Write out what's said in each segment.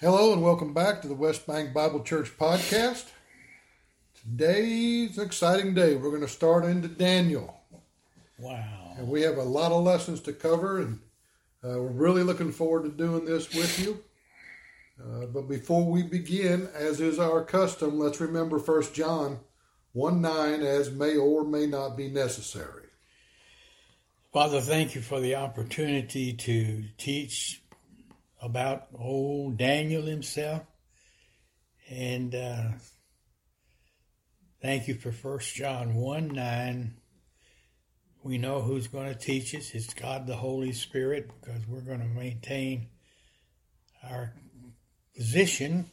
Hello and welcome back to the West Bank Bible Church podcast. Today's an exciting day. We're going to start into Daniel. Wow. And we have a lot of lessons to cover, and we're really looking forward to doing this with you. But before we begin, as is our custom, let's remember 1 John 1:9, as may or may not be necessary. Father, thank you for the opportunity to teach about old Daniel himself, and thank you for 1 John 1:9. We know who's going to teach us. It's God the Holy Spirit, because we're going to maintain our position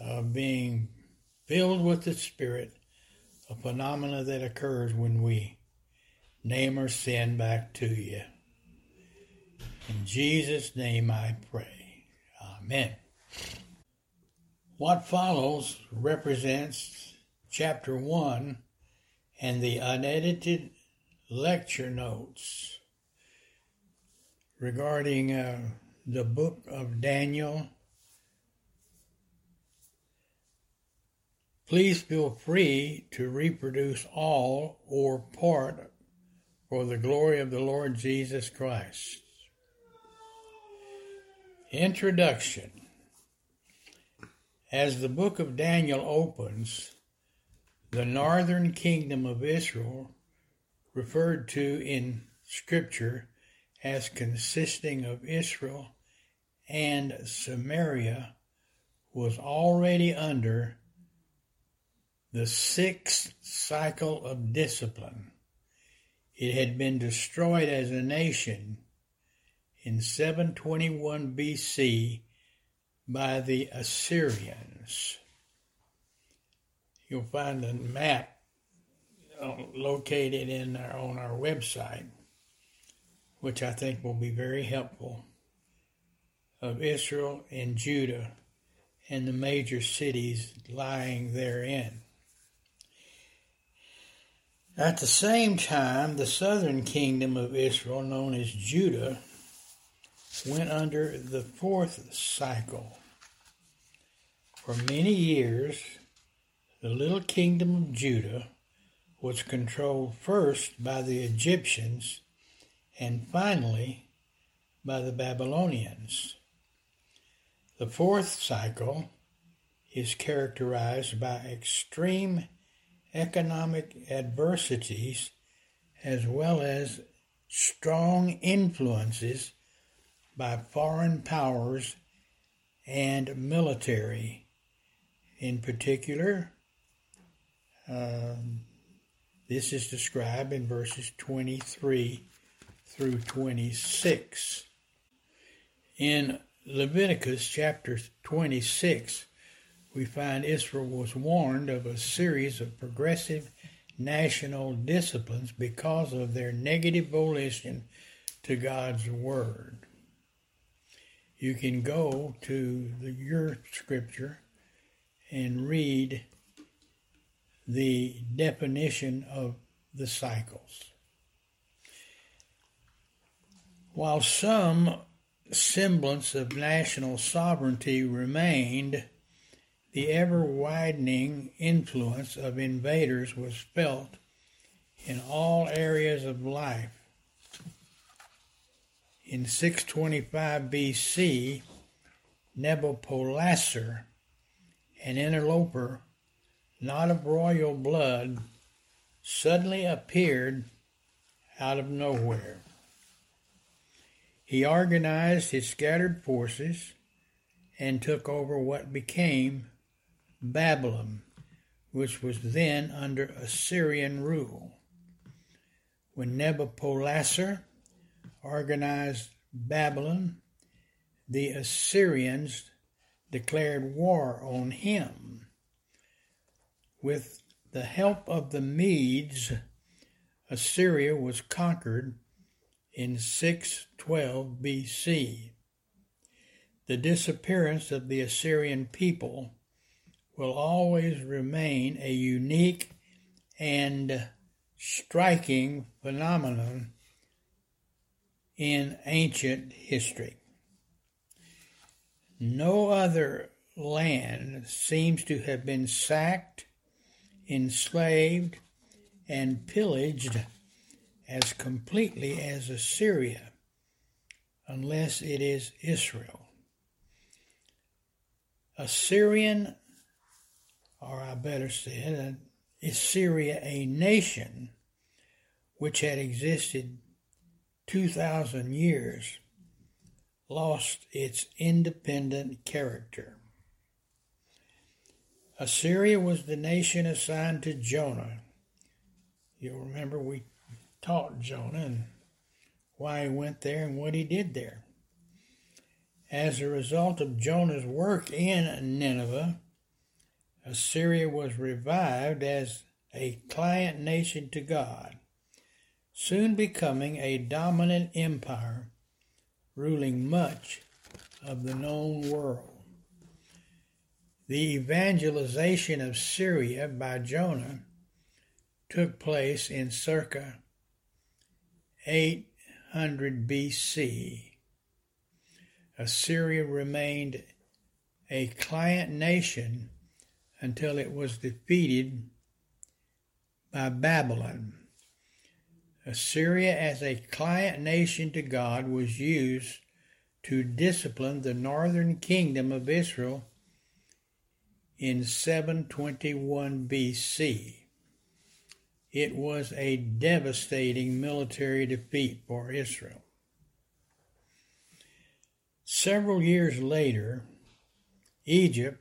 of being filled with the Spirit, a phenomena that occurs when we name our sin back to you. In Jesus' name I pray. Amen. What follows represents chapter 1 and the unedited lecture notes regarding the book of Daniel. Please feel free to reproduce all or part for the glory of the Lord Jesus Christ. Introduction. As the book of Daniel opens, the northern kingdom of Israel, referred to in Scripture as consisting of Israel and Samaria, was already under the sixth cycle of discipline. It had been destroyed as a nation in 721 BC by the Assyrians. You'll find a map located on our website, which I think will be very helpful, of Israel and Judah and the major cities lying therein. At the same time, the southern kingdom of Israel, known as Judah, went under the fourth cycle. For many years, the little kingdom of Judah was controlled first by the Egyptians and finally by the Babylonians. The fourth cycle is characterized by extreme economic adversities as well as strong influences by foreign powers and military. In particular, this is described in verses 23 through 26. In Leviticus chapter 26, we find Israel was warned of a series of progressive national disciplines because of their negative volition to God's word. You can go to your scripture and read the definition of the cycles. While some semblance of national sovereignty remained, the ever-widening influence of invaders was felt in all areas of life. In 625 BC, Nabopolassar, an interloper not of royal blood, suddenly appeared out of nowhere. He organized his scattered forces and took over what became Babylon, which was then under Assyrian rule. When Nabopolassar organized Babylon, the Assyrians declared war on him. With the help of the Medes, Assyria was conquered in 612 BC. The disappearance of the Assyrian people will always remain a unique and striking phenomenon in ancient history. No other land seems to have been sacked, enslaved, and pillaged as completely as Assyria, unless it is Israel. Assyrian, or I better say, Assyria, a nation which had existed 2,000 years, lost its independent character. Assyria was the nation assigned to Jonah. You'll remember we taught Jonah and why he went there and what he did there. As a result of Jonah's work in Nineveh, Assyria was revived as a client nation to God, soon becoming a dominant empire, ruling much of the known world. The evangelization of Syria by Jonah took place in circa 800 BC. Assyria remained a client nation until it was defeated by Babylon. Assyria as a client nation to God was used to discipline the northern kingdom of Israel in 721 BC. It was a devastating military defeat for Israel. Several years later, Egypt,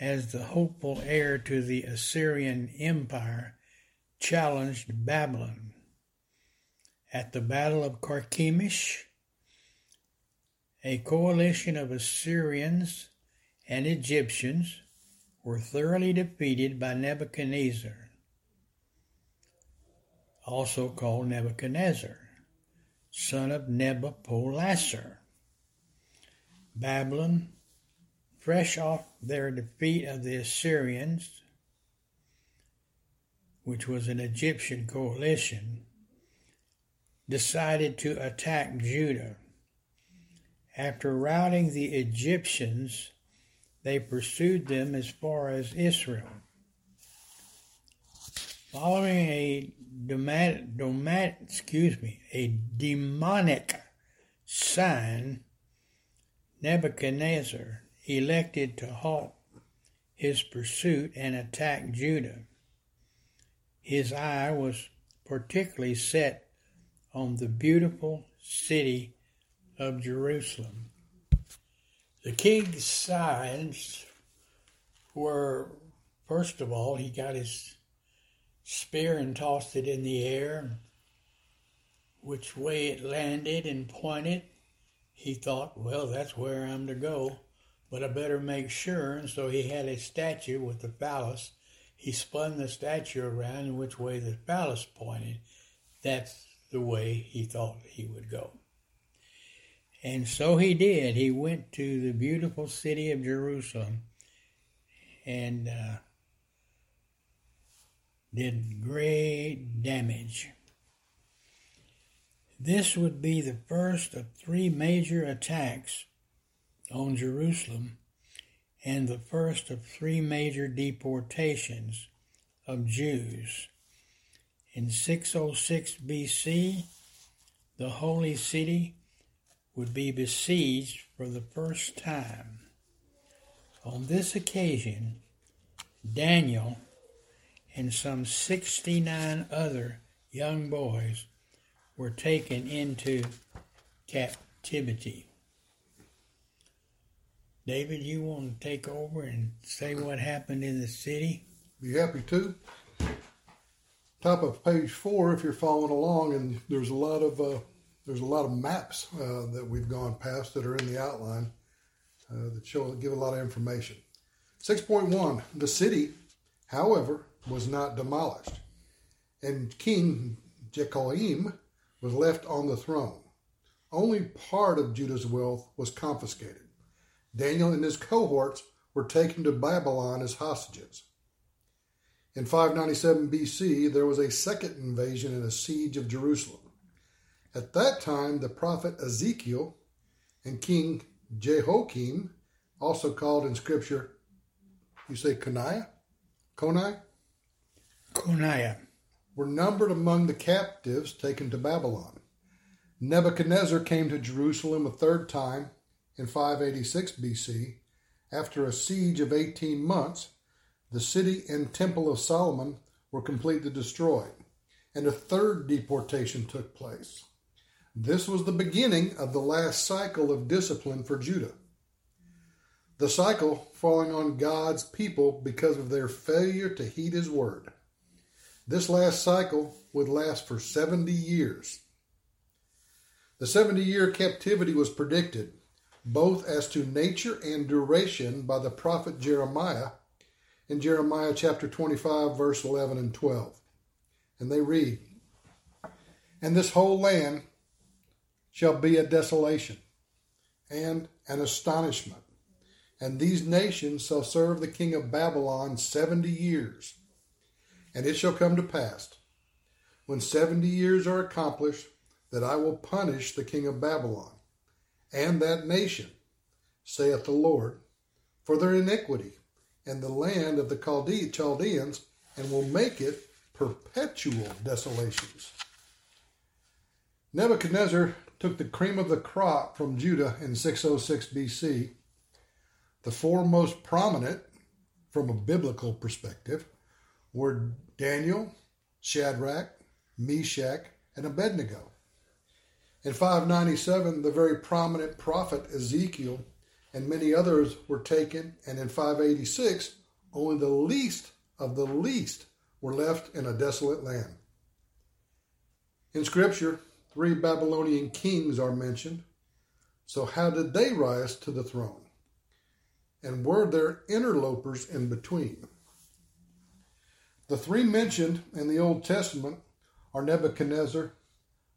as the hopeful heir to the Assyrian Empire, challenged Babylon. At the Battle of Carchemish, a coalition of Assyrians and Egyptians were thoroughly defeated by Nebuchadnezzar, also called Nebuchadnezzar, son of Nabopolassar. Babylon, fresh off their defeat of the Assyrians, which was an Egyptian coalition, decided to attack Judah. After routing the Egyptians, they pursued them as far as Israel. Following a demonic sign, Nebuchadnezzar elected to halt his pursuit and attack Judah. His eye was particularly set on the beautiful city of Jerusalem. The king's signs were, first of all, he got his spear and tossed it in the air. Which way it landed and pointed, he thought, well, that's where I'm to go, but I better make sure. And so he had a statue with the phallus. He spun the statue around, in which way the phallus pointed, that's the way he thought he would go. And so he did. He went to the beautiful city of Jerusalem and did great damage. This would be the first of three major attacks on Jerusalem, and the first of three major deportations of Jews. In 606 BC, the holy city would be besieged for the first time. On this occasion, Daniel and some 69 other young boys were taken into captivity. David, you want to take over and say what happened in the city? Be happy to. Top of page 4, if you're following along, and there's a lot of maps that we've gone past that are in the outline that show, give a lot of information. 6.1, the city, however, was not demolished, and King Jehoiakim was left on the throne. Only part of Judah's wealth was confiscated. Daniel and his cohorts were taken to Babylon as hostages. In 597 BC, there was a second invasion and a siege of Jerusalem. At that time, the prophet Ezekiel and King Jehoiakim, also called in Scripture, you say Coniah? Coniah? Coniah. Were numbered among the captives taken to Babylon. Nebuchadnezzar came to Jerusalem a third time in 586 BC. After a siege of 18 months, the city and temple of Solomon were completely destroyed, and a third deportation took place. This was the beginning of the last cycle of discipline for Judah. The cycle falling on God's people because of their failure to heed his word. This last cycle would last for 70 years. The 70-year captivity was predicted, both as to nature and duration, by the prophet Jeremiah in Jeremiah chapter 25, verse 11 and 12. And they read, "And this whole land shall be a desolation and an astonishment. And these nations shall serve the king of Babylon 70 years. And it shall come to pass, when 70 years are accomplished, that I will punish the king of Babylon and that nation, saith the Lord, for their iniquity and the land of the Chaldeans, and will make it perpetual desolations." Nebuchadnezzar took the cream of the crop from Judah in 606 BC, the four most prominent, from a biblical perspective, were Daniel, Shadrach, Meshach, and Abednego. In 597, the very prominent prophet Ezekiel and many others were taken, and in 586, only the least of the least were left in a desolate land. In Scripture, 3 Babylonian kings are mentioned. So how did they rise to the throne? And were there interlopers in between? The three mentioned in the Old Testament are Nebuchadnezzar,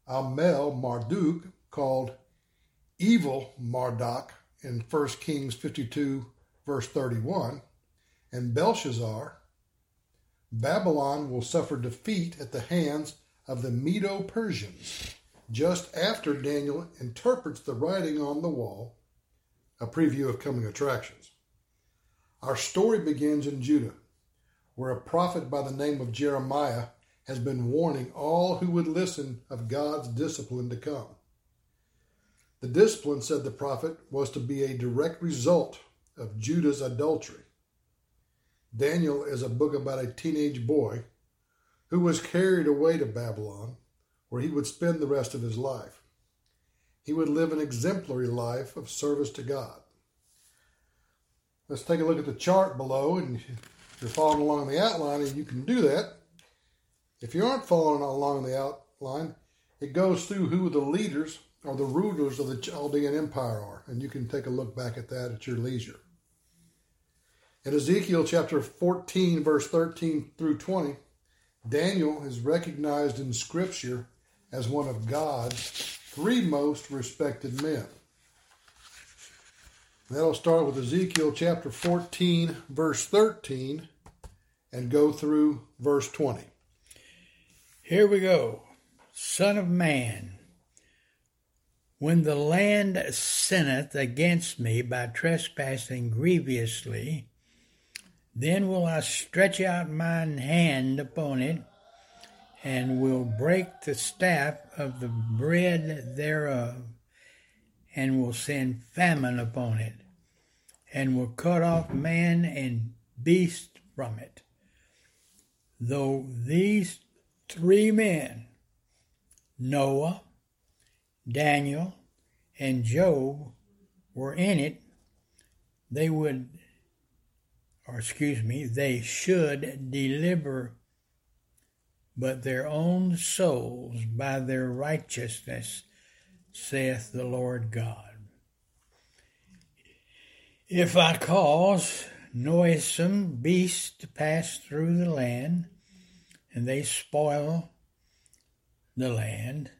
Evil Marduk, called Evil Marduk in 1 Kings 52, verse 31, and Belshazzar. Babylon will suffer defeat at the hands of the Medo-Persians just after Daniel interprets the writing on the wall, a preview of coming attractions. Our story begins in Judah, where a prophet by the name of Jeremiah has been warning all who would listen of God's discipline to come. The discipline, said the prophet, was to be a direct result of Judah's adultery. Daniel is a book about a teenage boy who was carried away to Babylon, where he would spend the rest of his life. He would live an exemplary life of service to God. Let's take a look at the chart below, and if you're following along the outline, and you can do that. If you aren't following along the outline, it goes through who the leaders or the rulers of the Chaldean Empire are, and you can take a look back at that at your leisure. In Ezekiel chapter 14, verse 13 through 20, Daniel is recognized in Scripture as one of God's three most respected men. That'll start with Ezekiel chapter 14, verse 13, and go through verse 20. Here we go. "Son of man, when the land sinneth against me by trespassing grievously, then will I stretch out mine hand upon it, and will break the staff of the bread thereof, and will send famine upon it, and will cut off man and beast from it. Though these three men, Noah, Daniel, and Job, were in it, they should deliver but their own souls by their righteousness, saith the Lord God. If I cause noisome beasts to pass through the land, and they spoil the land,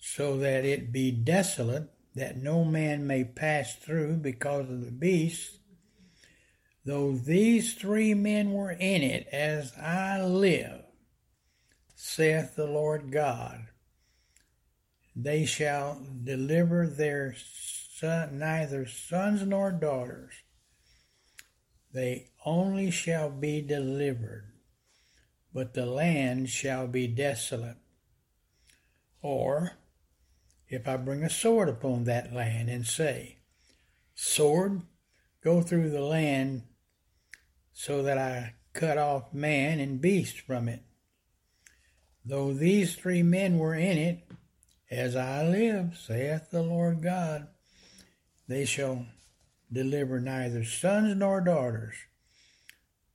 so that it be desolate, that no man may pass through because of the beasts, though these three men were in it, as I live, saith the Lord God, they shall deliver their neither sons nor daughters. They only shall be delivered, but the land shall be desolate. Or, if I bring a sword upon that land and say, sword, go through the land so that I cut off man and beast from it. Though these three men were in it, as I live, saith the Lord God, they shall deliver neither sons nor daughters,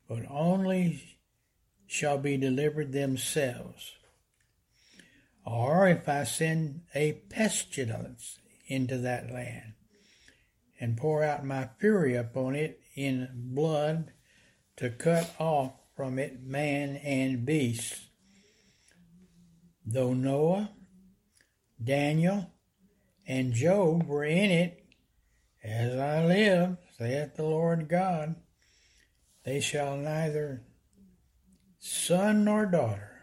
but only shall be delivered themselves. Or if I send a pestilence into that land, and pour out my fury upon it in blood, to cut off from it man and beast. Though Noah, Daniel, and Job were in it, as I live, saith the Lord God, they shall neither son nor daughter,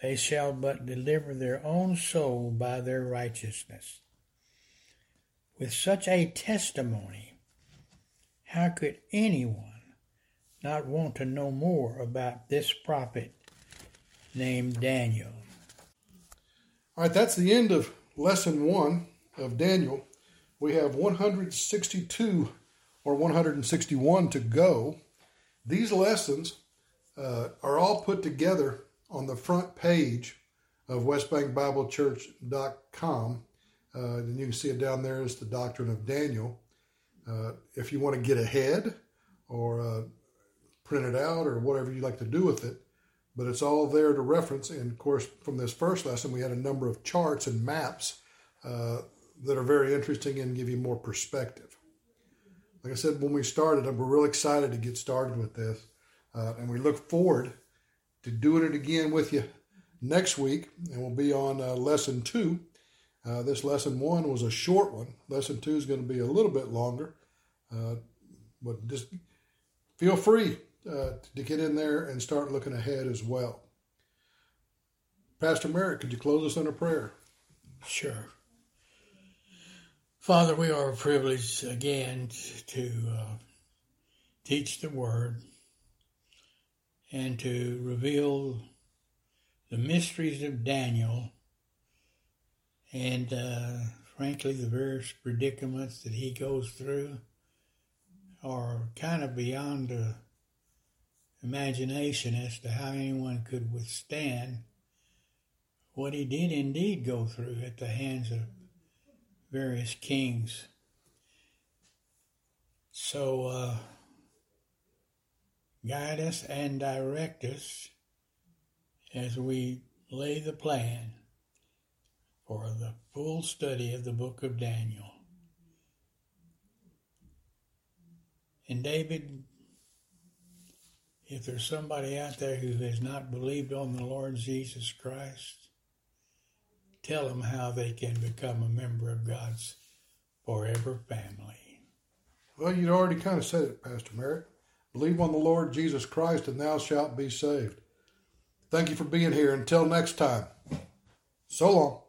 they shall but deliver their own soul by their righteousness. With such a testimony, how could anyone not want to know more about this prophet named Daniel? All right, that's the end of Lesson 1 of Daniel. We have 162 or 161 to go. These lessons are all put together on the front page of westbankbiblechurch.com. And you can see it down there is the Doctrine of Daniel. If you want to get ahead or print it out or whatever you like to do with it, but it's all there to reference. And of course, from this first lesson, we had a number of charts and maps that are very interesting and give you more perspective. Like I said, when we started, we're real excited to get started with this. And we look forward to doing it again with you next week. And we'll be on Lesson 2. This Lesson 1 was a short one. Lesson 2 is going to be a little bit longer. But just feel free to get in there and start looking ahead as well. Pastor Merrick, could you close us in a prayer? Sure. Father, we are privileged again to teach the Word and to reveal the mysteries of Daniel and, frankly, the various predicaments that he goes through are kind of beyond the imagination as to how anyone could withstand what he did indeed go through at the hands of various kings. So guide us and direct us as we lay the plan for the full study of the book of Daniel. And David, if there's somebody out there who has not believed on the Lord Jesus Christ, tell them how they can become a member of God's forever family. Well, you'd already kind of said it, Pastor Merrick. Believe on the Lord Jesus Christ and thou shalt be saved. Thank you for being here. Until next time, so long.